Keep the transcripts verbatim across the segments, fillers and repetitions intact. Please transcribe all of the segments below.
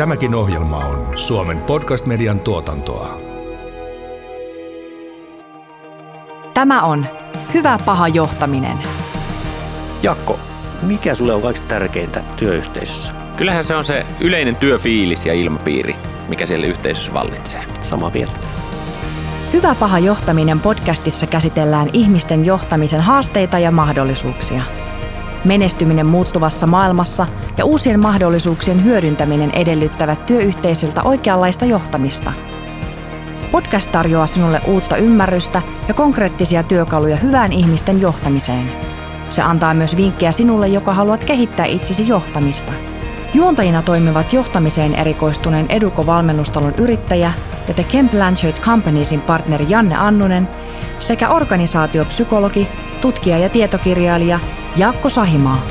Tämäkin ohjelma on Suomen podcast-median tuotantoa. Tämä on Hyvä paha johtaminen. Jaakko, mikä sulle on kaikista tärkeintä työyhteisössä? Kyllähän se on se yleinen työfiilis ja ilmapiiri, mikä siellä yhteisössä vallitsee. Samaa mieltä. Hyvä paha johtaminen podcastissa käsitellään ihmisten johtamisen haasteita ja mahdollisuuksia. Menestyminen muuttuvassa maailmassa ja uusien mahdollisuuksien hyödyntäminen edellyttävät työyhteisöltä oikeanlaista johtamista. Podcast tarjoaa sinulle uutta ymmärrystä ja konkreettisia työkaluja hyvään ihmisten johtamiseen. Se antaa myös vinkkejä sinulle, joka haluat kehittää itsesi johtamista. Juontajina toimivat johtamiseen erikoistuneen Educo-valmennustalon yrittäjä ja The Kemp Lanchard Companiesin partneri Janne Annunen sekä organisaatiopsykologi, tutkija ja tietokirjailija Jaakko Sahimaa.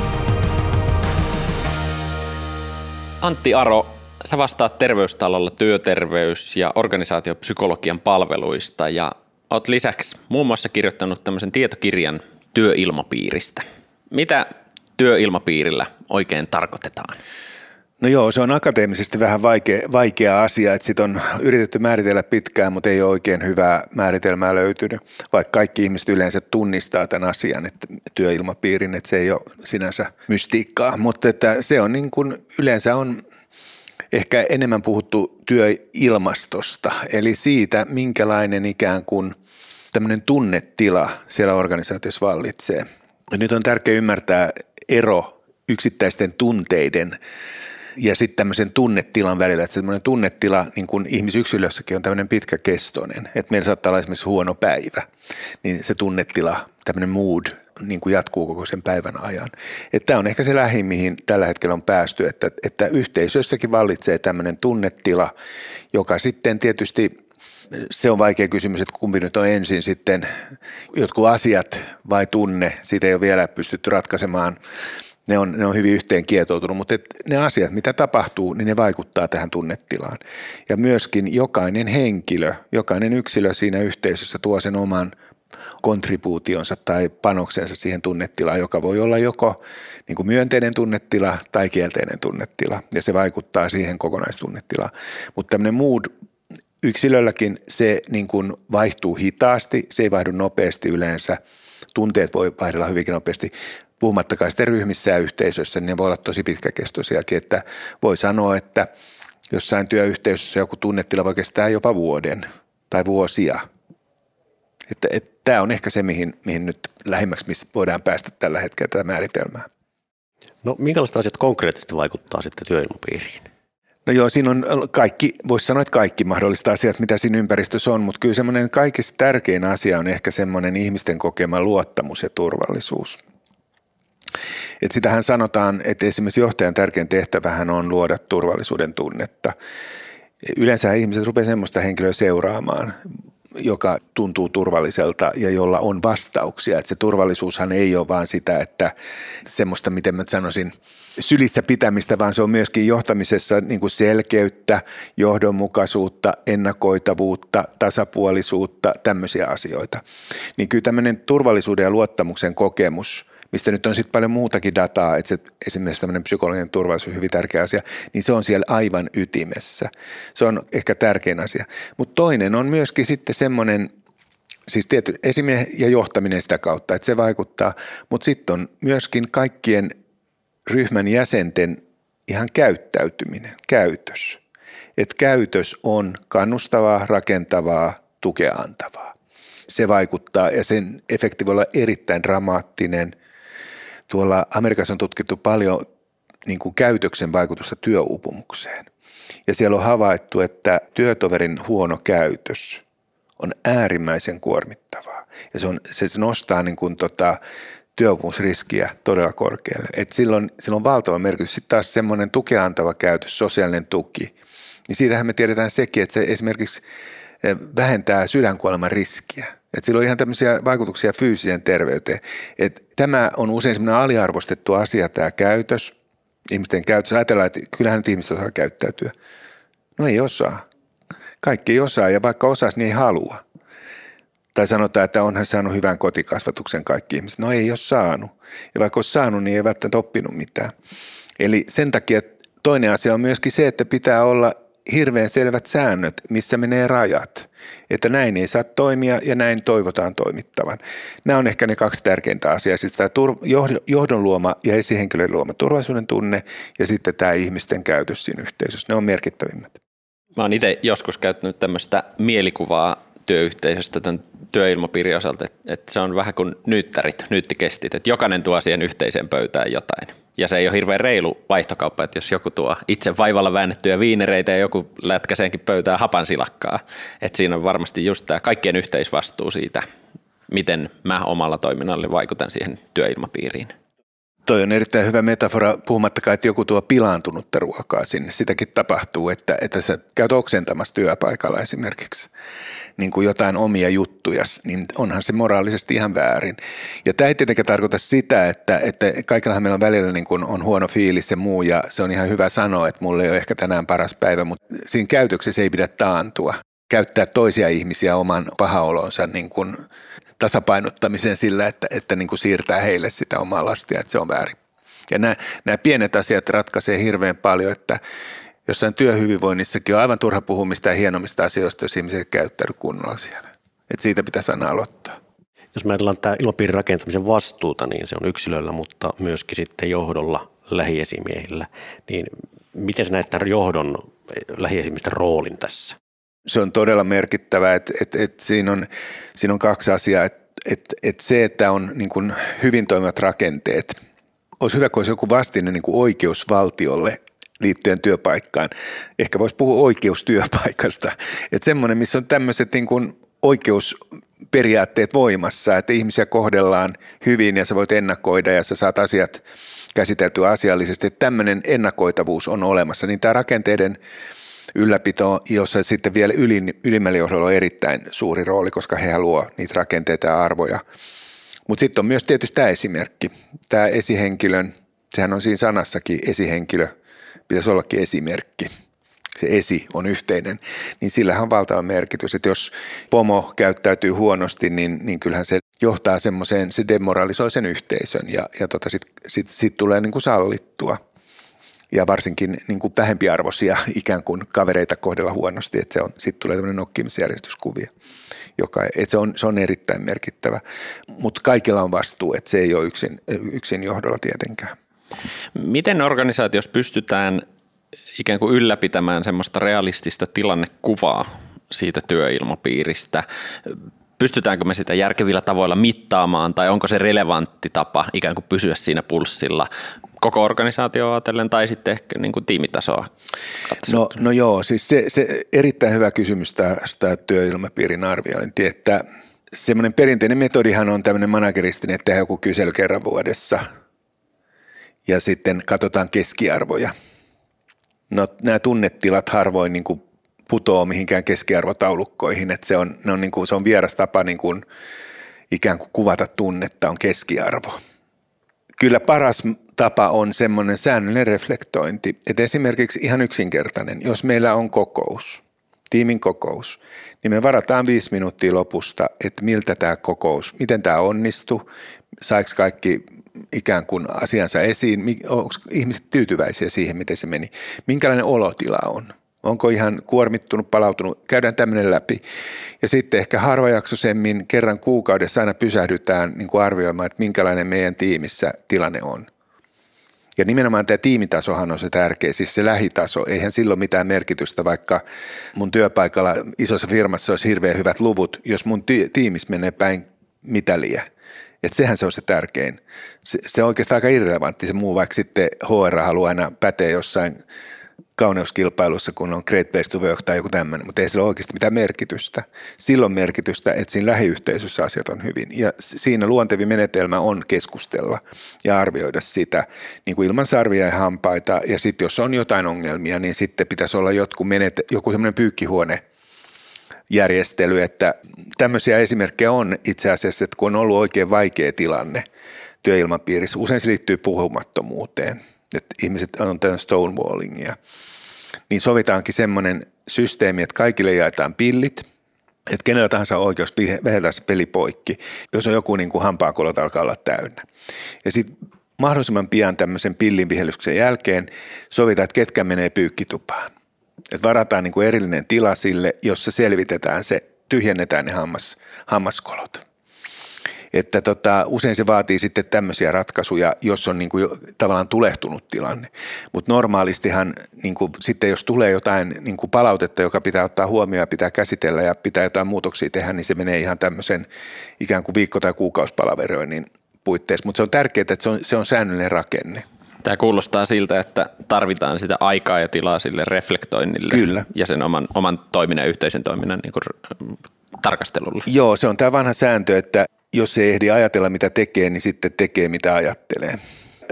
Antti Aro, sä vastaat Terveystalolla työterveys- ja organisaatiopsykologian palveluista ja oot lisäksi muun muassa kirjoittanut tämmöisen tietokirjan työilmapiiristä. Mitä työilmapiirillä oikein tarkoitetaan? No joo, se on akateemisesti vähän vaikea, vaikea asia, että sit on yritetty määritellä pitkään, mutta ei ole oikein hyvää määritelmää löytynyt, vaikka kaikki ihmiset yleensä tunnistaa tämän asian, että työilmapiirin, että se ei ole sinänsä mystiikkaa, mutta että se on niin kuin yleensä on ehkä enemmän puhuttu työilmastosta, eli siitä, minkälainen ikään kuin tämmöinen tunnetila siellä organisaatiossa vallitsee. Ja nyt on tärkeää ymmärtää ero yksittäisten tunteiden ja sitten tämmöisen tunnetilan välillä, että semmoinen tunnetila niin kuin ihmisyksilössäkin on tämmöinen pitkäkestoinen, että meillä saattaa olla esimerkiksi huono päivä, niin se tunnetila, tämmöinen mood niin kuin jatkuu koko sen päivän ajan. Että tämä on ehkä se lähin, mihin tällä hetkellä on päästy, että, että yhteisössäkin vallitsee tämmöinen tunnetila, joka sitten tietysti se on vaikea kysymys, että kumpi nyt on ensin sitten jotkut asiat vai tunne, siitä ei ole vielä pystytty ratkaisemaan. Ne on, ne on hyvin yhteen kietoutunut, mutta ne asiat, mitä tapahtuu, niin ne vaikuttaa tähän tunnetilaan. Ja myöskin jokainen henkilö, jokainen yksilö siinä yhteisössä tuo sen oman kontribuutionsa tai panoksensa siihen tunnetilaan, joka voi olla joko niin kuin myönteinen tunnetila tai kielteinen tunnetila, ja se vaikuttaa siihen kokonaistunnetilaan. Mutta tämmöinen mood yksilölläkin, se niin kuin vaihtuu hitaasti, se ei vaihdu nopeasti yleensä, tunteet voi vaihdella hyvinkin nopeasti. Puhumattakaan sitten ryhmissä ja yhteisöissä, niin ne voi olla tosi pitkäkestoisiakin, että voi sanoa, että jossain työyhteisössä joku tunnetila voi kestää jopa vuoden tai vuosia. Että, että tämä on ehkä se, mihin, mihin nyt lähimmäksi missä voidaan päästä tällä hetkellä tätä määritelmää. No minkälaiset asiat konkreettisesti vaikuttaa sitten työilmapiiriin? No joo, siinä on kaikki, voisi sanoa, että kaikki mahdolliset asiat, mitä siinä ympäristössä on, mutta kyllä semmoinen kaikista tärkein asia on ehkä semmoinen ihmisten kokema luottamus ja turvallisuus. Et sitähän sanotaan, että esimerkiksi johtajan tärkein tehtävähän on luoda turvallisuuden tunnetta. Yleensä ihmiset rupeaa semmoista henkilöä seuraamaan, joka tuntuu turvalliselta ja jolla on vastauksia. Et se turvallisuushan ei ole vaan sitä, että semmoista, miten mä sanoisin, sylissä pitämistä, vaan se on myöskin johtamisessa niin kuin selkeyttä, johdonmukaisuutta, ennakoitavuutta, tasapuolisuutta, tämmöisiä asioita. Niin kyllä tämmöinen turvallisuuden ja luottamuksen kokemus, mistä nyt on sitten paljon muutakin dataa, että se, esimerkiksi tämmöinen psykologinen turvallisuus on hyvin tärkeä asia, niin se on siellä aivan ytimessä. Se on ehkä tärkein asia. Mutta toinen on myöskin sitten semmoinen, siis tietty esimiehen ja johtaminen sitä kautta, että se vaikuttaa, mutta sitten on myöskin kaikkien ryhmän jäsenten ihan käyttäytyminen, käytös. Että käytös on kannustavaa, rakentavaa, tukea antavaa. Se vaikuttaa ja sen efekti voi olla erittäin dramaattinen. Tuolla Amerikassa on tutkittu paljon niin kuin käytöksen vaikutusta työuupumukseen. Ja siellä on havaittu, että työtoverin huono käytös on äärimmäisen kuormittavaa. Ja se, on, se nostaa niin kuin tota, työuupumusriskiä todella korkealle. Et silloin, sillä on valtava merkitys. Sitten taas semmoinen tukea antava käytös, sosiaalinen tuki. Niin siitähän me tiedetään sekin, että se esimerkiksi vähentää sydänkuoleman riskiä. Et sillä on ihan tämmöisiä vaikutuksia fyysiseen terveyteen. Et tämä on usein semmoinen aliarvostettu asia, tämä käytös, ihmisten käytös. Ajatellaan, että kyllähän nyt ihmiset osaa käyttäytyä. No ei osaa. Kaikki ei osaa ja vaikka osaisi, niin ei halua. Tai sanotaan, että onhan saanut hyvän kotikasvatuksen kaikki ihmiset. No ei ole saanut. Ja vaikka olisi saanut, niin ei välttämättä oppinut mitään. Eli sen takia toinen asia on myöskin se, että pitää olla hirveän selvät säännöt, missä menee rajat. Että näin ei saa toimia ja näin toivotaan toimittavan. Nämä on ehkä ne kaksi tärkeintä asiaa. Siis tämä johdon luoma ja esihenkilön luoma turvallisuuden tunne ja sitten tämä ihmisten käytös siinä yhteisössä. Ne on merkittävimmät. Mä oon itse joskus käyttänyt tämmöistä mielikuvaa työyhteisöstä tämän työilmapiirin osalta, että se on vähän kuin nyyttärit, nyyttikestit, että jokainen tuo siihen yhteiseen pöytään jotain. Ja se ei ole hirveän reilu vaihtokauppa, että jos joku tuo itse vaivalla väännettyjä viinereitä ja joku lätkäseenkin pöytään hapansilakkaa. Että siinä on varmasti just tämä kaikkien yhteisvastuu siitä, miten mä omalla toiminnallani vaikutan siihen työilmapiiriin. Toi on erittäin hyvä metafora, puhumattakaan, että joku tuo pilaantunutta ruokaa sinne. Sitäkin tapahtuu, että, että sä käyt oksentamassa työpaikalla esimerkiksi niin kuin jotain omia juttuja, niin onhan se moraalisesti ihan väärin. Ja tämä ei tietenkään tarkoita sitä, että, että kaikillahan meillä on välillä niin kuin on huono fiilis ja muu, ja se on ihan hyvä sanoa, että mulla ei ole ehkä tänään paras päivä, mutta siinä käytöksessä ei pidä taantua. Käyttää toisia ihmisiä oman pahaolonsa niin kuin tasapainottamisen sillä, että, että niin kuin siirtää heille sitä omaa lastia, että se on väärin. Ja nämä, nämä pienet asiat ratkaisee hirveän paljon, että jossain työhyvinvoinnissakin on aivan turha puhua mistään hienommista asioista, jos ihmiset käyttäydy kunnolla siellä. Että siitä pitäisi aina aloittaa. Jos me ajatellaan tämä ilmapiirin rakentamisen vastuuta, niin se on yksilöllä, mutta myöskin sitten johdolla, lähiesimiehillä. Niin miten sä näet tämän johdon lähiesimisten roolin tässä? Se on todella merkittävää, että, että, että siinä, on, siinä on kaksi asiaa. Että, että, että se, että on niin kuin hyvin toimivat rakenteet. Olisi hyvä, kun olisi joku vastine niin kuin oikeusvaltiolle liittyen työpaikkaan. Ehkä voisi puhua oikeustyöpaikasta. Että semmoinen, missä on tämmöiset niin kuin oikeusperiaatteet voimassa, että ihmisiä kohdellaan hyvin ja sä voit ennakoida ja sä saat asiat käsiteltyä asiallisesti. Että tämmöinen ennakoitavuus on olemassa, niin tämä rakenteiden ylläpito, jossa sitten vielä ylimmällä johdolla on erittäin suuri rooli, koska he haluavat niitä rakenteita ja arvoja. Mutta sitten on myös tietysti tämä esimerkki. Tämä esihenkilön, sehän on siinä sanassakin esihenkilö, pitäisi ollakin esimerkki. Se esi on yhteinen, niin sillähän on valtava merkitys. Että jos pomo käyttäytyy huonosti, niin, niin kyllähän se johtaa semmoiseen, se demoralisoi sen yhteisön ja, ja tota sitten sit, sit tulee niinku sallittua. Ja varsinkin niin kuin vähempiarvoisia ikään kuin kavereita kohdella huonosti, että sitten tulee tämmöinen nokkimisjärjestyskuvia, joka että se, on, se on erittäin merkittävä. Mutta kaikilla on vastuu, että se ei ole yksin, yksin johdolla tietenkään. Miten organisaatiossa pystytään ikään kuin ylläpitämään semmoista realistista tilannekuvaa siitä työilmapiiristä? Pystytäänkö me sitä järkevillä tavoilla mittaamaan tai onko se relevantti tapa ikään kuin pysyä siinä pulssilla koko organisaatioa ajatellen tai sitten ehkä niin kuin tiimitasoa? No, no joo, siis se, se erittäin hyvä kysymys tämä työilmapiirin arviointi, että semmoinen perinteinen metodihan on tämmöinen manageristinen, että tehdään joku kysely kerran vuodessa ja sitten katsotaan keskiarvoja. No nämä tunnetilat harvoin niin kuin putoaa mihinkään keskiarvotaulukkoihin, että se on, ne on, niin kuin, se on vieras tapa niin kuin ikään kuin kuvata tunnetta on keskiarvo. Kyllä paras tapa on semmoinen säännöllinen reflektointi, että esimerkiksi ihan yksinkertainen, jos meillä on kokous, tiimin kokous, niin me varataan viisi minuuttia lopusta, että miltä tämä kokous, miten tämä onnistui, saiko kaikki ikään kuin asiansa esiin, onko ihmiset tyytyväisiä siihen, miten se meni, minkälainen olotila on. Onko ihan kuormittunut, palautunut, käydään tämmöinen läpi. Ja sitten ehkä harvajaksoisemmin kerran kuukaudessa aina pysähdytään niin kuin arvioimaan, että minkälainen meidän tiimissä tilanne on. Ja nimenomaan tämä tiimitasohan on se tärkeä, siis se lähitaso. Eihän silloin mitään merkitystä, vaikka mun työpaikalla isossa firmassa olisi hirveän hyvät luvut, jos mun tiimis menee päin mitäliä. Että sehän se on se tärkein. Se, se on oikeastaan aika irrelevantti se muu, vaikka sitten H R haluaa aina päteä jossain kauneuskilpailussa, kun on Great Place to Work tai joku tämmöinen, mutta ei sillä ole oikeasti mitään merkitystä. Sillä on merkitystä, että siinä lähiyhteisössä asiat on hyvin ja siinä luontevin menetelmä on keskustella ja arvioida sitä niin kuin ilman sarvia ja hampaita ja sitten jos on jotain ongelmia, niin sitten pitäisi olla jotkut menet- joku semmoinen pyykkihuone järjestely, että tämmöisiä esimerkkejä on itse asiassa, että kun on ollut oikein vaikea tilanne työilmapiirissä, usein se liittyy puhumattomuuteen. Että ihmiset on tämän stonewallingia, niin sovitaankin semmoinen systeemi, että kaikille jaetaan pillit, että kenellä tahansa on oikeus vähetään se peli poikki, jos on joku niin kuin hampaakolot alkaa olla täynnä. Ja sitten mahdollisimman pian tämmöisen pillinvihelyksen jälkeen sovitaan, että ketkä menee pyykkitupaan. Että varataan niin kuin erillinen tila sille, jossa selvitetään se, tyhjennetään ne hammas, hammaskolot. Että tota, usein se vaatii sitten tämmöisiä ratkaisuja, jos on niin kuin jo tavallaan tulehtunut tilanne. Mutta normaalistihan niin kuin sitten, jos tulee jotain niin kuin palautetta, joka pitää ottaa huomioon ja pitää käsitellä ja pitää jotain muutoksia tehdä, niin se menee ihan tämmöisen ikään kuin viikko- tai kuukausipalaveroinnin puitteissa. Mutta se on tärkeää, että se on, se on säännöllinen rakenne. Tämä kuulostaa siltä, että tarvitaan sitä aikaa ja tilaa sille reflektoinnille. Kyllä. Ja sen oman, oman toiminnan ja yhteisen toiminnan niin kuin tarkastelulle. Joo, se on tämä vanha sääntö, että jos ei ehdi ajatella, mitä tekee, niin sitten tekee, mitä ajattelee.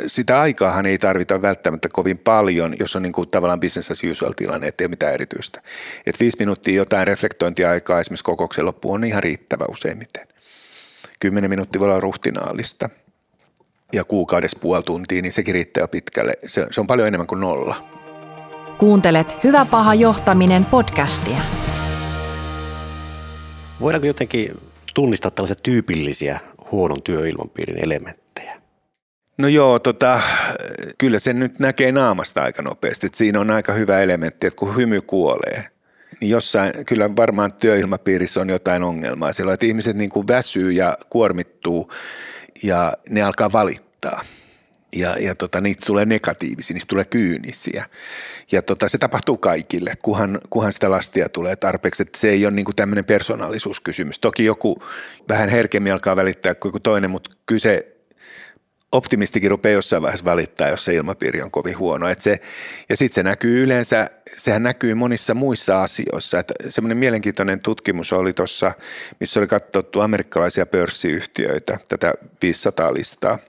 Sitä aikaahan ei tarvita välttämättä kovin paljon, jos on niin kuin tavallaan business as usual -tilanne, ettei ole mitään erityistä. Et viisi minuuttia jotain reflektointiaikaa esimerkiksi kokouksen loppuun on ihan riittävä useimmiten. Kymmenen minuuttia voi olla ruhtinaallista ja kuukaudessa puoli tuntia, niin sekin riittää jo pitkälle. Se, se on paljon enemmän kuin nolla. Kuuntelet Hyvä paha johtaminen -podcastia. Voidaanko jotenkin tunnistaa tällaisia tyypillisiä huonon työilmapiirin elementtejä? No joo, tota, kyllä sen nyt näkee naamasta aika nopeasti. Että siinä on aika hyvä elementti, että kun hymy kuolee, niin jossain kyllä varmaan työilmapiirissä on jotain ongelmaa. Silloin, että ihmiset niin kuin väsyy ja kuormittuu ja ne alkaa valittaa. Ja, ja tota, niitä tulee negatiivisia, niistä tulee kyynisiä. Ja tota, se tapahtuu kaikille, kunhan, kunhan sitä lastia tulee tarpeeksi. Että se ei ole niinku tämmöinen persoonallisuuskysymys. Toki joku vähän herkemmin alkaa välittää kuin joku toinen, mutta kyllä se optimistikin rupeaa jossain vaiheessa valittaa, jos se ilmapiiri on kovin huono. Et se, ja sitten se näkyy yleensä, sehän näkyy monissa muissa asioissa. Et semmoinen mielenkiintoinen tutkimus oli tuossa, missä oli katsottu amerikkalaisia pörssiyhtiöitä, tätä viisisataa listaa.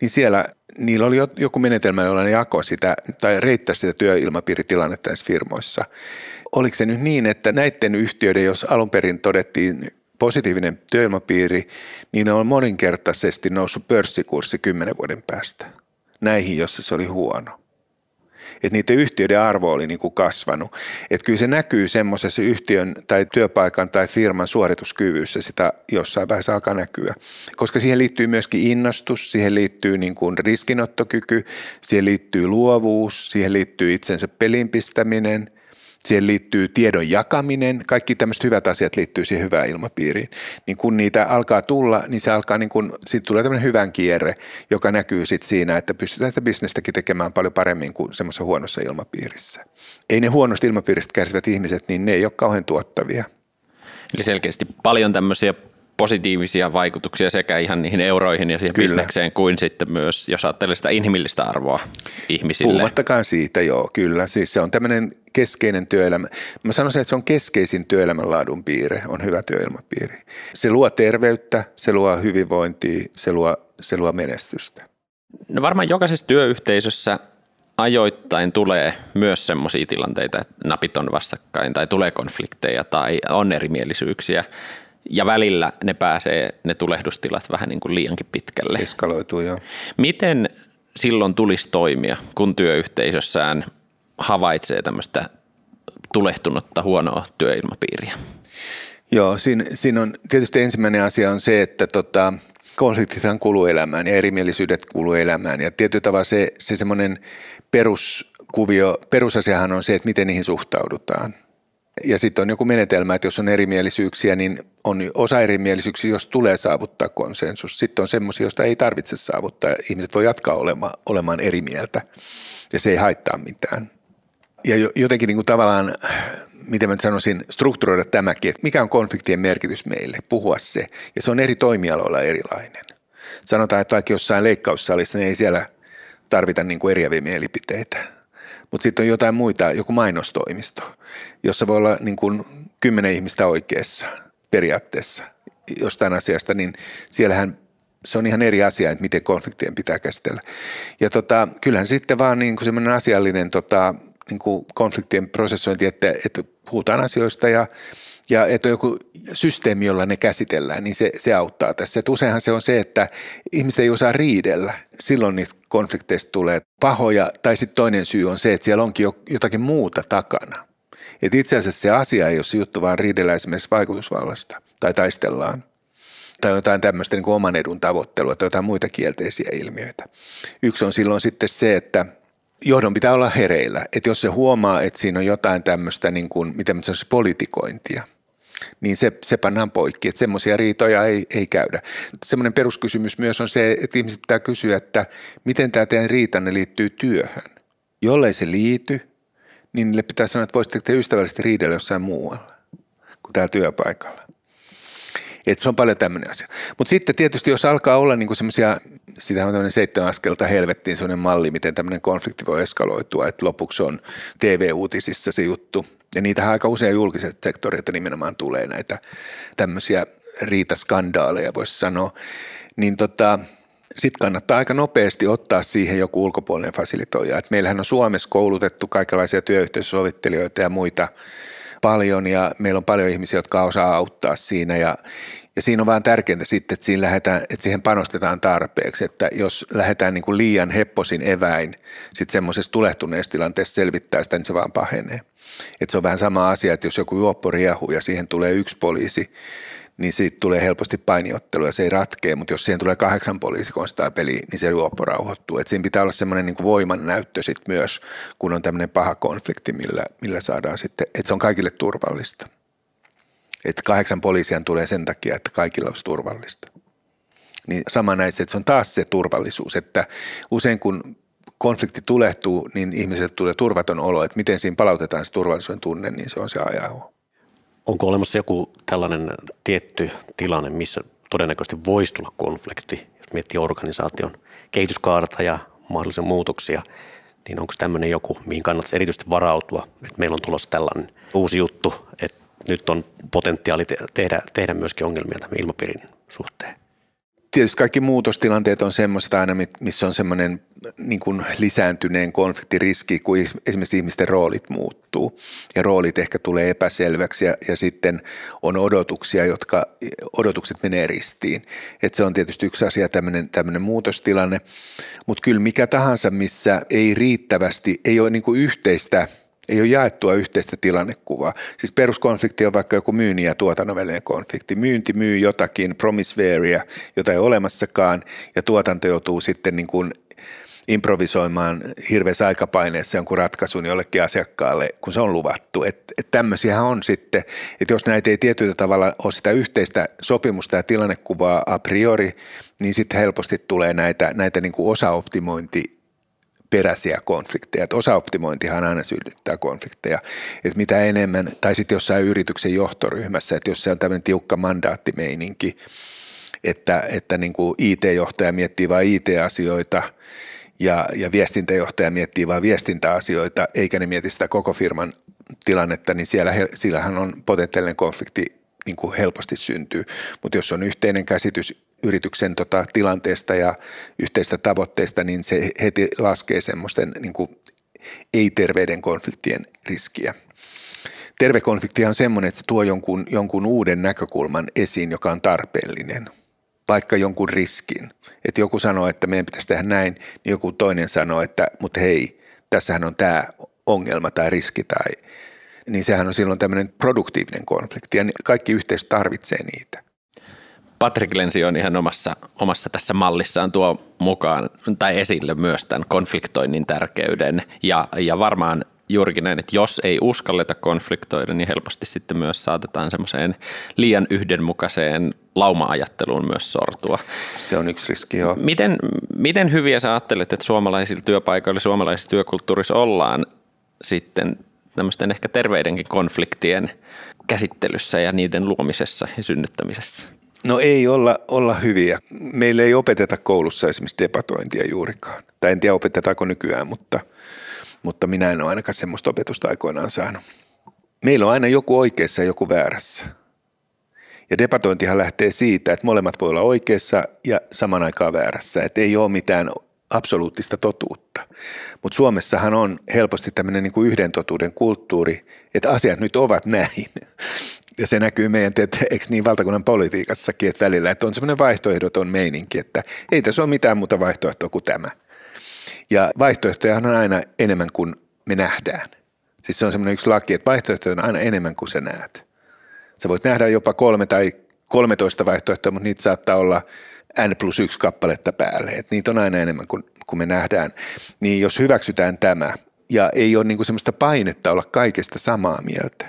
Niin siellä niillä oli joku menetelmä, jolla ne jakoi sitä tai reittäisi sitä työilmapiiritilannetta näissä firmoissa. Oliko se nyt niin, että näiden yhtiöiden, jos alun perin todettiin positiivinen työilmapiiri, niin ne on moninkertaisesti noussut pörssikurssi kymmenen vuoden päästä näihin, jossa se oli huono. Että niiden yhtiöiden arvo oli niin kuin kasvanut. Että kyllä se näkyy semmoisessa yhtiön tai työpaikan tai firman suorituskyvyssä, sitä jossain vaiheessa alkaa näkyä. Koska siihen liittyy myöskin innostus, siihen liittyy niin kuin riskinottokyky, siihen liittyy luovuus, siihen liittyy itsensä pelin pistäminen, siihen liittyy tiedon jakaminen. Kaikki tämmöiset hyvät asiat liittyy siihen hyvään ilmapiiriin. Niin kun niitä alkaa tulla, niin se alkaa niin kun, siitä tulee tämmöinen hyvän kierre, joka näkyy sitten siinä, että pystytään sitä bisnestäkin tekemään paljon paremmin kuin semmoisessa huonossa ilmapiirissä. Ei ne huonosti ilmapiiristä kärsivät ihmiset, niin ne ei ole kauhean tuottavia. Eli selkeästi paljon tämmöisiä positiivisia vaikutuksia sekä ihan niihin euroihin ja siihen bisnekseen kuin sitten myös, jos ajattelee sitä inhimillistä arvoa ihmisille. Puhumattakaan siitä, joo, kyllä. Siis se on tämmöinen keskeinen työelämä. Mä sanoisin, että se on keskeisin työelämän laadun piirre, on hyvä työilmapiiri. Se luo terveyttä, se luo hyvinvointia, se luo, se luo menestystä. No varmaan jokaisessa työyhteisössä ajoittain tulee myös semmoisia tilanteita, että napit on vastakkain tai tulee konflikteja tai on erimielisyyksiä. Ja välillä ne pääsee, ne tulehdustilat vähän niin kuin liiankin pitkälle. Eskaloituu, joo. Miten silloin tulisi toimia, kun työyhteisössään havaitsee tämmöistä tulehtunutta huonoa työilmapiiriä? Joo, siinä, siinä on tietysti ensimmäinen asia on se, että tota, konfliktithan kuluu elämään ja erimielisyydet kuluu elämään. Ja tietyllä tavalla se, se semmoinen peruskuvio, perusasiahan on se, että miten niihin suhtaudutaan. Ja sitten on joku menetelmä, että jos on erimielisyyksiä, niin on osa erimielisyyksiä, jos tulee saavuttaa konsensus. Sitten on semmoisia, joista ei tarvitse saavuttaa. Ihmiset voi jatkaa olemaan, olemaan eri mieltä ja se ei haittaa mitään. Ja jotenkin niin kuin tavallaan, miten mä sanoisin, strukturoida tämäkin, että mikä on konfliktien merkitys meille, puhua se. Ja se on eri toimialoilla erilainen. Sanotaan, että vaikka jossain leikkaussalissa, niin ei siellä tarvita niin kuin eriäviä mielipiteitä. Mutta sitten on jotain muita, joku mainostoimisto, jossa voi olla niin kuin kymmenen ihmistä oikeassa periaatteessa jostain asiasta, niin siellähän se on ihan eri asia, että miten konfliktien pitää käsitellä. Ja tota, kyllähän sitten vaan niin kuin semmoinen asiallinen tota, niin kuin konfliktien prosessointi, että, että puhutaan asioista ja, ja että on joku systeemi, jolla ne käsitellään, niin se, se auttaa tässä. Et useinhan se on se, että ihmiset ei osaa riidellä, silloin niistä konflikteista tulee pahoja, tai sitten toinen syy on se, että siellä onkin jo jotakin muuta takana. Et itse asiassa se asia ei ole se juttu, vaan riidellään esimerkiksi vaikutusvallasta tai taistellaan. tai jotain tämmöistä niin kuin oman edun tavoittelua tai jotain muita kielteisiä ilmiöitä. Yksi on silloin sitten se, että johdon pitää olla hereillä, että jos se huomaa, että siinä on jotain tämmöistä, niin kuin, mitä mä sanoisin, politikointia, niin se, se pannaan poikki, että semmoisia riitoja ei, ei käydä. Semmoinen peruskysymys myös on se, että ihmiset pitää kysyä, että miten tämä teidän riitanne liittyy työhön. Jollei se liity, niin niille pitää sanoa, että voisitteko te ystävällisesti riidellä jossain muualla kuin täällä työpaikalla. Että se on paljon tämmöinen asia. Mutta sitten tietysti, jos alkaa olla niinku semmoisia, sitähän on tämmöinen seitsemän askelta helvettiin semmoinen malli, miten tämmöinen konflikti voi eskaloitua, että lopuksi on T V-uutisissa se juttu. Ja niitähän aika usein julkiset sektorit nimenomaan tulee näitä tämmöisiä riitaskandaaleja, voisi sanoa. Niin tota, sitten kannattaa aika nopeasti ottaa siihen joku ulkopuolinen fasilitoija. Et meillähän on Suomessa koulutettu kaikenlaisia työyhteisösovittelijoita ja muita paljon, ja meillä on paljon ihmisiä, jotka osaa auttaa siinä, ja, ja siinä on vaan tärkeintä sitten, että, siinä lähdetään, että siihen panostetaan tarpeeksi, että jos lähdetään niin kuin liian hepposin eväin sitten semmoisessa tulehtuneessa tilanteessa selvittää sitä, niin se vaan pahenee. Että se on vähän sama asia, että jos joku juoppo riehuu ja siihen tulee yksi poliisi, niin siitä tulee helposti painiottelu ja se ei ratkea, mutta jos siihen tulee kahdeksan poliisikonstaapeliä, niin se juoppo rauhoittuu. Että siinä pitää olla semmoinen niin kuin voimannäyttö sitten myös, kun on tämmöinen paha konflikti, millä, millä saadaan sitten, että se on kaikille turvallista. Että kahdeksan poliisia tulee sen takia, että kaikilla olisi turvallista. Niin sama näissä, että se on taas se turvallisuus, että usein kun konflikti tulehtuu, niin ihmisille tulee turvaton olo, että miten siinä palautetaan se turvallisuuden tunne, niin se on se ajahu. Onko olemassa joku tällainen tietty tilanne, missä todennäköisesti voisi tulla konflikti, jos miettii organisaation kehityskaarta ja mahdollisia muutoksia, niin onko tämmöinen joku, mihin kannattaisi erityisesti varautua, että meillä on tulossa tällainen uusi juttu, että nyt on potentiaali tehdä, tehdä myöskin ongelmia tämän ilmapiirin suhteen? Tietysti kaikki muutostilanteet on semmoista aina, missä on semmoinen niin kuin lisääntyneen konfliktiriski, kun esimerkiksi ihmisten roolit muuttuu ja roolit ehkä tulee epäselväksi ja, ja sitten on odotuksia, jotka odotukset menee ristiin. Et se on tietysti yksi asia, tämmöinen, tämmöinen muutostilanne, mutta kyllä mikä tahansa, missä ei riittävästi, ei ole niin kuin yhteistä, ei ole jaettua yhteistä tilannekuvaa. Siis peruskonflikti on vaikka joku myynnin ja tuotannon välinen konflikti. Myynti myy jotakin, promissoria, jota ei ole olemassakaan, ja tuotanto joutuu sitten niin kuin improvisoimaan hirveässä aikapaineessa jonkun ratkaisun jollekin asiakkaalle, kun se on luvattu. Että et tämmöisiähän on sitten, että jos näitä ei tietyllä tavalla ole sitä yhteistä sopimusta ja tilannekuvaa a priori, niin sitten helposti tulee näitä, näitä niin kuin osaoptimointi peräisiä konflikteja. Että osaoptimointihan aina synnyttää konflikteja. Että mitä enemmän, tai sitten jossain yrityksen johtoryhmässä, että jos se on tämmöinen tiukka mandaattimeininki, että, että niin kuin I T-johtaja miettii vain I T-asioita ja, ja viestintäjohtaja miettii vain viestintäasioita, eikä ne mieti sitä koko firman tilannetta, niin siellä, siellähän on potentiaalinen konflikti niin kuin helposti syntyy. Mutta jos on yhteinen käsitys yrityksen tota, tilanteesta ja yhteistä tavoitteista, niin se heti laskee semmoisten niin kuin ei-terveiden konfliktien riskiä. Terve konflikti on semmoinen, että se tuo jonkun, jonkun uuden näkökulman esiin, joka on tarpeellinen, vaikka jonkun riskin. Että joku sanoo, että meidän pitäisi tehdä näin, niin joku toinen sanoo, että mutta hei, tässähän on tämä ongelma tai riski tai niin sehän on silloin tämmöinen produktiivinen konflikti ja kaikki yhteisö tarvitsee niitä. Patrik Lensi on ihan omassa, omassa tässä mallissaan tuo mukaan tai esille myös tämän konfliktoinnin tärkeyden ja, ja varmaan juurikin näin, että jos ei uskalleta konfliktoida, niin helposti sitten myös saatetaan semmoiseen liian yhdenmukaiseen lauma-ajatteluun myös sortua. Se on yksi riski, joo. Miten, miten hyviä sä ajattelet, että suomalaisilla työpaikoilla, suomalaisessa työkulttuurissa ollaan sitten tämmöisten ehkä terveidenkin konfliktien käsittelyssä ja niiden luomisessa ja synnyttämisessä? No ei olla, olla hyviä. Meillä ei opeteta koulussa esimerkiksi debatointia juurikaan. Tai en tiedä opetetaanko nykyään, mutta, mutta minä en ole ainakaan semmoista opetusta aikoinaan saanut. Meillä on aina joku oikeassa ja joku väärässä. Ja debatointihan lähtee siitä, että molemmat voi olla oikeassa ja saman aikaan väärässä. Että ei ole mitään absoluuttista totuutta. Mutta Suomessahan on helposti tämmöinen niin kuin yhden totuuden kulttuuri, että asiat nyt ovat näin. Ja se näkyy meidän, että eikö niin valtakunnan politiikassakin, että välillä, että on semmoinen vaihtoehdoton meininki, että ei tässä ole mitään muuta vaihtoehtoa kuin tämä. Ja vaihtoehtojahan on aina enemmän kuin me nähdään. Siis se on semmoinen yksi laki, että vaihtoehtoja on aina enemmän kuin sä näet. Sä voit nähdä jopa kolme tai kolmetoista vaihtoehtoa, mutta niitä saattaa olla n plus yksi kappaletta päälle. Et niitä on aina enemmän kuin, kuin me nähdään. Niin jos hyväksytään tämä ja ei ole niin kuin sellaista painetta olla kaikesta samaa mieltä,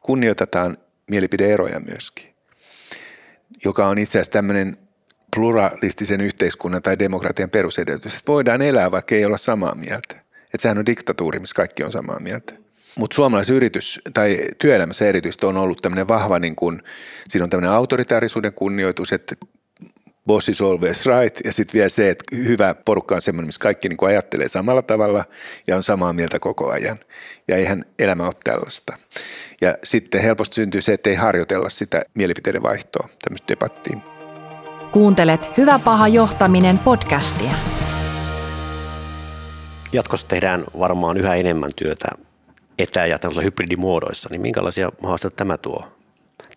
kunnioitetaan mielipide-eroja myöskin, joka on itse asiassa tämmöinen pluralistisen yhteiskunnan tai demokratian perusedellytys. Että voidaan elää, vaikka ei olla samaa mieltä. Että sehän on diktatuuri, missä kaikki on samaa mieltä. Mutta suomalaisyritys tai työelämässä erityisesti on ollut tämmöinen vahva, niin kun, siinä on tämmöinen autoritaarisuuden kunnioitus, että boss is always right, ja sitten vielä se, että hyvä porukka on semmoinen, missä kaikki niin kun ajattelee samalla tavalla ja on samaa mieltä koko ajan. Ja eihän elämä ole tällaista. Ja sitten helposti syntyy se, että ei harjoitella sitä mielipiteiden vaihtoa, tämmöistä debattia. Kuuntelet Hyvä paha johtaminen podcastia. Jatkossa tehdään varmaan yhä enemmän työtä etä- ja tämmöisillä hybridimuodoissa, niin minkälaisia haasteita tämä tuo,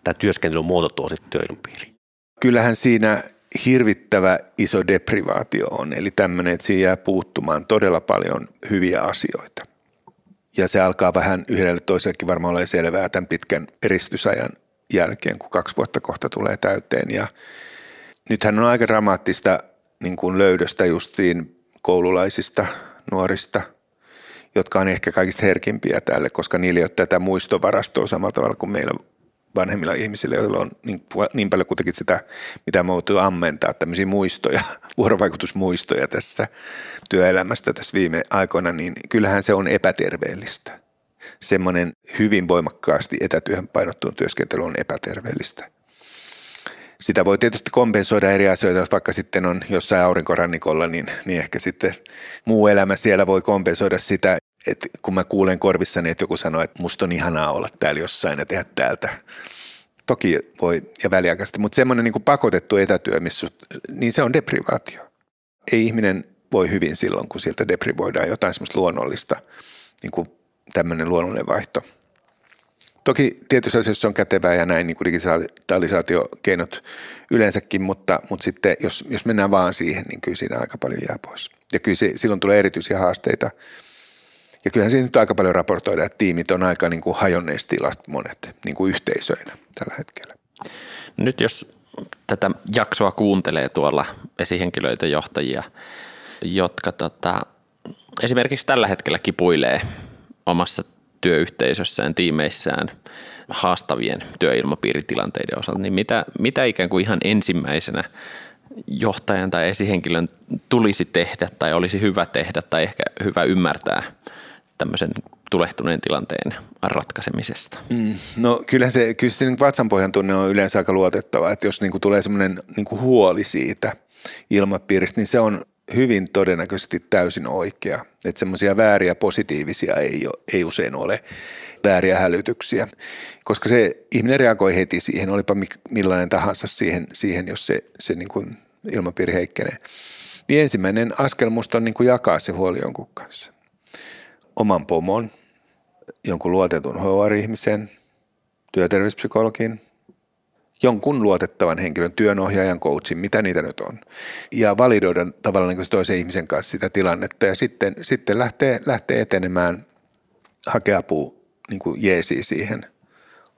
tämä työskentelyn muoto tuo sitten työilmapiiriin? Kyllähän siinä hirvittävä iso deprivaatio on, eli tämmöinen, että siinä jää puuttumaan todella paljon hyviä asioita. Ja se alkaa vähän yhdelle toisellekin varmaan olla selvää tämän pitkän eristysajan jälkeen, kun kaksi vuotta kohta tulee täyteen. Ja nythän on aika dramaattista niin kuin löydöstä justiin koululaisista, nuorista, jotka on ehkä kaikista herkimpiä tälle, koska niillä ei ole tätä muistovarastoa samalla tavalla kuin meillä vanhemmilla ihmisillä, joilla on niin, niin paljon kuitenkin sitä, mitä me voimme ammentaa, tämmöisiä muistoja, vuorovaikutusmuistoja tässä työelämästä tässä viime aikoina, niin kyllähän se on epäterveellistä. Semmoinen hyvin voimakkaasti etätyöhön painottuun työskentely on epäterveellistä. Sitä voi tietysti kompensoida eri asioita, jos vaikka sitten on jossain aurinkorannikolla, niin, niin ehkä sitten muu elämä siellä voi kompensoida sitä, että kun mä kuulen korvissani, että joku sanoo, että musta on ihanaa olla täällä jossain ja tehdä täältä. Toki voi ja väliaikaisesti, mutta semmoinen niin kuin pakotettu etätyö, missä, niin se on deprivaatio. Ei ihminen voi hyvin silloin, kun sieltä deprivoidaan jotain semmoista luonnollista, niin kuin tämmöinen luonnollinen vaihto. Toki tietyissä asioissa on kätevää ja näin niin kuin digitalisaatiokeinot yleensäkin, mutta, mutta sitten jos, jos mennään vaan siihen, niin kyllä siinä aika paljon jää pois. Ja kyllä se, silloin tulee erityisiä haasteita. Ja kyllähän siinä nyt aika paljon raportoidaan, että tiimit on aika niin kuin hajonneista tilasta monet niin kuin yhteisöinä tällä hetkellä. Nyt jos tätä jaksoa kuuntelee tuolla esihenkilöitä, johtajia, jotka tota, esimerkiksi tällä hetkellä kipuilee omassa työyhteisössään, tiimeissään haastavien työilmapiiritilanteiden osalta, niin mitä, mitä ikään kuin ihan ensimmäisenä johtajan tai esihenkilön tulisi tehdä tai olisi hyvä tehdä tai ehkä hyvä ymmärtää tämmöisen tulehtuneen tilanteen ratkaisemisesta? Mm, no kyllähän se, kyllä se niin vatsanpohjan tunne on yleensä aika luotettava, että jos niin kuin tulee semmoinen niin kuin huoli siitä ilmapiiristä, niin se on hyvin todennäköisesti täysin oikea, että semmoisia vääriä positiivisia ei, ole, ei usein ole, vääriä hälytyksiä, koska se ihminen reagoi heti siihen, olipa millainen tahansa siihen, siihen jos se, se niin kuin ilmapiiri heikkenee. Niin ensimmäinen askel musta on niin kuin jakaa se huoli jonkun kanssa. Oman pomon, jonkun luotetun H R-ihmisen, työterveyspsykologin, jonkun luotettavan henkilön, työnohjaajan, coachin, mitä niitä nyt on. Ja validoida tavallaan niin toisen ihmisen kanssa sitä tilannetta ja sitten, sitten lähtee, lähtee etenemään, hakee apua, niin kuin jeesiä siihen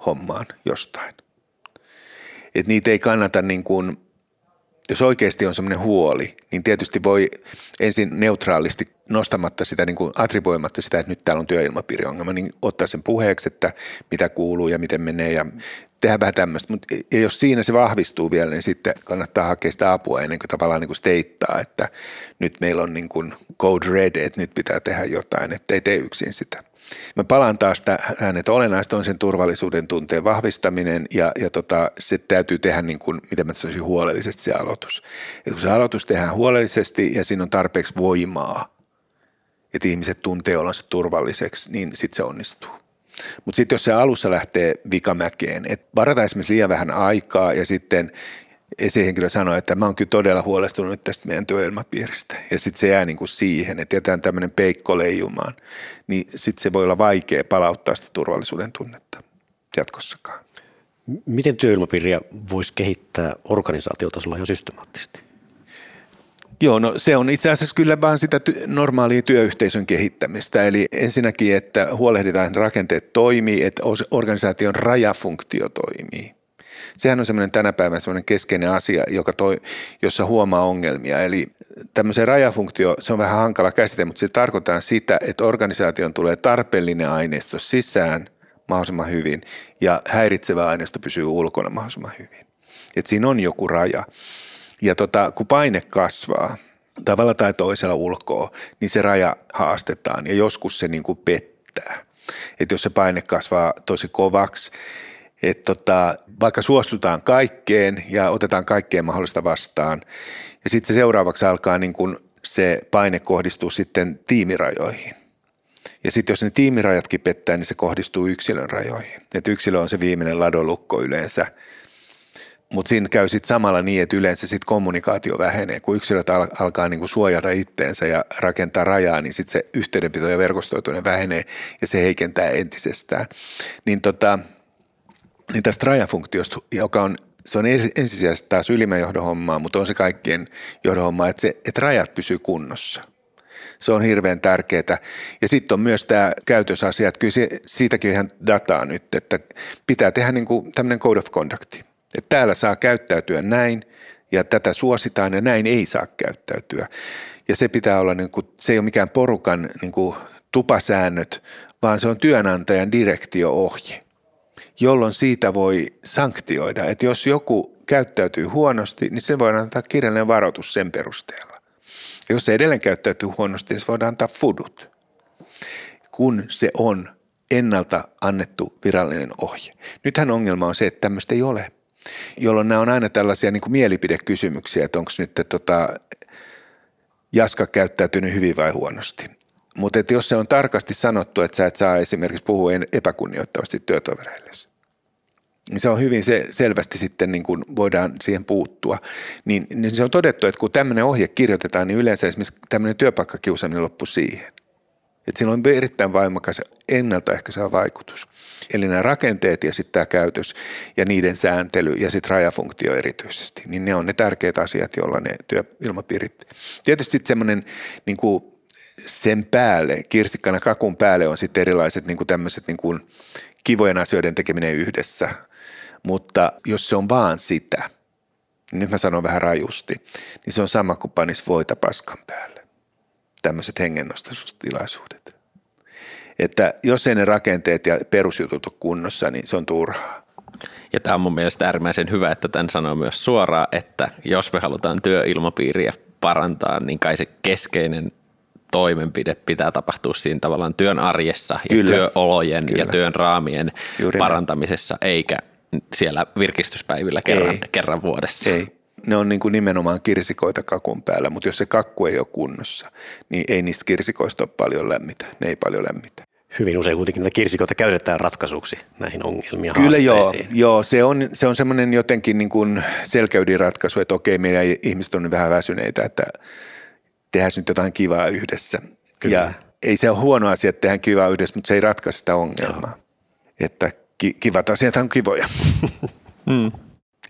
hommaan jostain. Et niitä ei kannata, niin kuin, jos oikeasti on semmoinen huoli, niin tietysti voi ensin neutraalisti nostamatta sitä, niin kuin attribuoimatta sitä, että nyt täällä on työilmapiiriongelma, niin ottaa sen puheeksi, että mitä kuuluu ja miten menee ja tehdään vähän tämmöistä, mutta jos siinä se vahvistuu vielä, niin sitten kannattaa hakea sitä apua ennen kuin tavallaan niin kuin steittaa, että nyt meillä on niin kuin code red, että nyt pitää tehdä jotain, että ei tee yksin sitä. Mä palaan taas tähän, että olennaista on sen turvallisuuden tunteen vahvistaminen ja, ja tota, se täytyy tehdä niin kuin, miten mä sanoisin, huolellisesti se aloitus. Et kun se aloitus tehdään huolellisesti ja siinä on tarpeeksi voimaa, että ihmiset tuntee olonsa turvalliseksi, niin sitten se onnistuu. Mutta sitten jos se alussa lähtee vikamäkeen, että varataan esimerkiksi liian vähän aikaa ja sitten esihenkilö sanoo, että mä oon kyllä todella huolestunut tästä meidän työilmapiiristä. Ja sitten se jää niinku siihen, että jätään tämmöinen peikko leijumaan, niin sitten se voi olla vaikea palauttaa sitä turvallisuuden tunnetta jatkossakaan. Miten työilmapiiriä voisi kehittää organisaatiotasolla jo systemaattisesti? Joo, no se on itse asiassa kyllä vaan sitä ty- normaalia työyhteisön kehittämistä. Eli ensinnäkin, että huolehditaan, että rakenteet toimii, että organisaation rajafunktio toimii. sehän on semmoinen tänä päivänä semmoinen keskeinen asia, joka toi, jossa huomaa ongelmia. Eli tämmöisen rajafunktio, se on vähän hankala käsite, mutta se tarkoittaa sitä, että organisaation tulee tarpeellinen aineisto sisään mahdollisimman hyvin ja häiritsevä aineisto pysyy ulkona mahdollisimman hyvin. Et siinä on joku raja. Ja tota, kun paine kasvaa tavalla tai toisella ulkoa, niin se raja haastetaan ja joskus se niin kuin pettää. Että jos se paine kasvaa tosi kovaksi, että tota, vaikka suostutaan kaikkeen ja otetaan kaikkeen mahdollista vastaan ja sitten se seuraavaksi alkaa niin kuin se paine kohdistuu sitten tiimirajoihin. Ja sitten jos ne tiimirajatkin pettää, niin se kohdistuu yksilön rajoihin. Että yksilö on se viimeinen ladolukko yleensä. Mutta siinä käy sitten samalla niin, että yleensä sitten kommunikaatio vähenee. Kun yksilöt al- alkaa niinku suojata itteensä ja rakentaa rajaa, niin sitten se yhteydenpito ja verkostoituminen vähenee ja se heikentää entisestään. Niin, tota, niin tästä rajafunktiosta, joka on, se on ensisijaisesti taas ylimmän johdon hommaa, mutta on se kaikkien johdon hommaa, että, se, että rajat pysyy kunnossa. Se on hirveän tärkeää. Ja sitten on myös tämä käytösasia, että kyllä se, siitäkin ihan dataa nyt, että pitää tehdä niinku tämmöinen code of conduct. Että täällä saa käyttäytyä näin ja tätä suositaan ja näin ei saa käyttäytyä. Ja se pitää olla, niin kuin, se ei ole mikään porukan niin kuin, tupasäännöt, vaan se on työnantajan direktio-ohje, jolloin siitä voi sanktioida. Että jos joku käyttäytyy huonosti, niin se voidaan antaa kirjallinen varoitus sen perusteella. Ja jos se edelleen käyttäytyy huonosti, niin se voidaan antaa fudut, kun se on ennalta annettu virallinen ohje. Nythän ongelma on se, että tämmöistä ei ole. Jolloin nämä on aina tällaisia niin kuin mielipidekysymyksiä, että onko nyt tota, Jaska käyttäytynyt hyvin vai huonosti. Mutta jos se on tarkasti sanottu, että sä et saa esimerkiksi puhua epäkunnioittavasti työtovereillesi, niin se on hyvin se, selvästi sitten niin kuin voidaan siihen puuttua. Niin, niin se on todettu, että kun tämmöinen ohje kirjoitetaan, niin yleensä esimerkiksi tämmöinen työpaikkakiusaaminen loppui siihen. Että sillä on erittäin voimakas ennaltaehkäisevä vaikutus. Eli nämä rakenteet ja sitten tämä käytös ja niiden sääntely ja sitten rajafunktio erityisesti, niin ne on ne tärkeät asiat, joilla ne työilmapiirit. Tietysti sitten semmoinen niin kuin sen päälle, kirsikkana kakun päälle on sitten erilaiset niin kuin tämmöiset niin kuin kivojen asioiden tekeminen yhdessä, mutta jos se on vaan sitä, niin nyt mä sanon vähän rajusti, niin se on sama kuin panis voita paskan päälle. Tämmöiset hengennostotilaisuudet. Että jos ei ne rakenteet ja perusjutut ole kunnossa, niin se on turhaa. Ja tämä on mun mielestä äärimmäisen hyvä, että tämän sanoo myös suoraan, että jos me halutaan työilmapiiriä parantaa, niin kai se keskeinen toimenpide pitää tapahtua siinä tavallaan työn arjessa ja kyllä, työolojen kyllä. ja työn raamien juuri parantamisessa, näin. Eikä siellä virkistyspäivillä kerran, kerran vuodessa. Ei. Ne on niin kuin nimenomaan kirsikoita kakun päällä, mutta jos se kakku ei ole kunnossa, niin ei niistä kirsikoista ole paljon lämmitä. Ne ei paljon lämmitä. Hyvin usein kuitenkin näitä kirsikoita käytetään ratkaisuksi näihin ongelmia kyllä haasteisiin. Kyllä joo, joo, se on, se on semmoinen jotenkin niin kuin selkäydin ratkaisu, että okei, meidän ihmiset on vähän väsyneitä, että tehdään nyt jotain kivaa yhdessä. Kyllä. Ja ei se ole huono asia, että tehdään kivaa yhdessä, mutta se ei ratkaise sitä ongelmaa. Joo. Että ki- kivat asiat on kivoja. mm.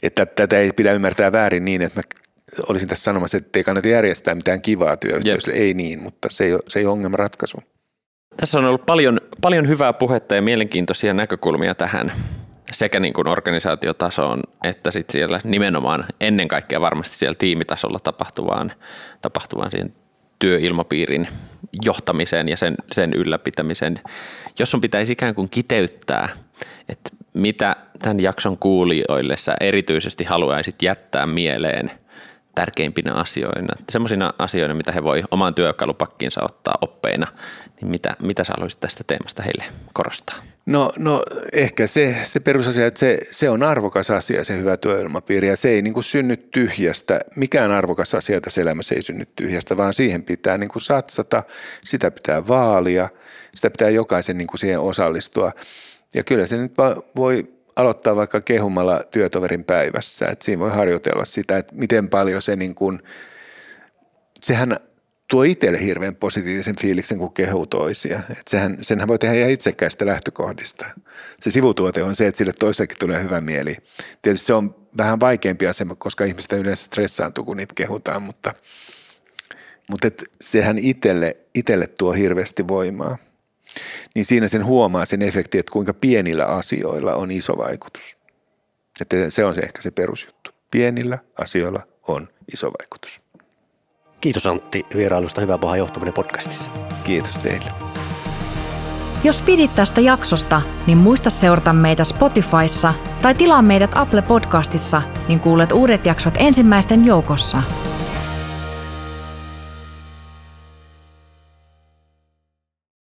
Että tätä ei pidä ymmärtää väärin niin, että mä olisin tässä sanomassa, että ei kannata järjestää mitään kivaa työyhteisölle. Ei niin, mutta se ei ole, se ei ole ongelmanratkaisu. Tässä on ollut paljon, paljon hyvää puhetta ja mielenkiintoisia näkökulmia tähän sekä niin kuin organisaatiotasoon että sitten siellä nimenomaan ennen kaikkea varmasti siellä tiimitasolla tapahtuvaan, tapahtuvaan siihen työilmapiirin johtamiseen ja sen, sen ylläpitämiseen. Jos sun pitäisi ikään kuin kiteyttää, että mitä tämän jakson kuulijoille sä erityisesti haluaisit jättää mieleen tärkeimpinä asioina, semmoisina asioina, mitä he voi omaan työkalupakkiinsa ottaa oppeina, niin mitä, mitä sä haluaisit tästä teemasta heille korostaa? No, no ehkä se, se perusasia, että se, se on arvokas asia, se hyvä työilmapiiri, ja se ei niin kuin synny tyhjästä. Mikään arvokas asia tässä elämässä ei synny tyhjästä, vaan siihen pitää niin kuin satsata, sitä pitää vaalia, sitä pitää jokaisen niin kuin siihen osallistua. Ja kyllä se nyt voi aloittaa vaikka kehumalla työtoverin päivässä, että siinä voi harjoitella sitä, että miten paljon se niin kuin, sehän tuo itselle hirveän positiivisen fiiliksen, kun kehuu toisia. Että sehän, senhän voi tehdä ihan itsekäistä lähtökohdista. Se sivutuote on se, että sille toisellekin tulee hyvä mieli. Tietysti se on vähän vaikeampi asema, koska ihmistä yleensä stressaantuu, kun niitä kehutaan, mutta, mutta et sehän itselle, itselle tuo hirveästi voimaa. Niin siinä sen huomaa sen efekti, että kuinka pienillä asioilla on iso vaikutus. Että se on se ehkä se perusjuttu. Pienillä asioilla on iso vaikutus. Kiitos Antti vierailusta Hyvä paha johtaminen podcastissa. Kiitos teille. Jos pidit tästä jaksosta, niin muista seurata meitä Spotifyssa tai tilaa meidät Apple Podcastissa, niin kuulet uudet jaksot ensimmäisten joukossa.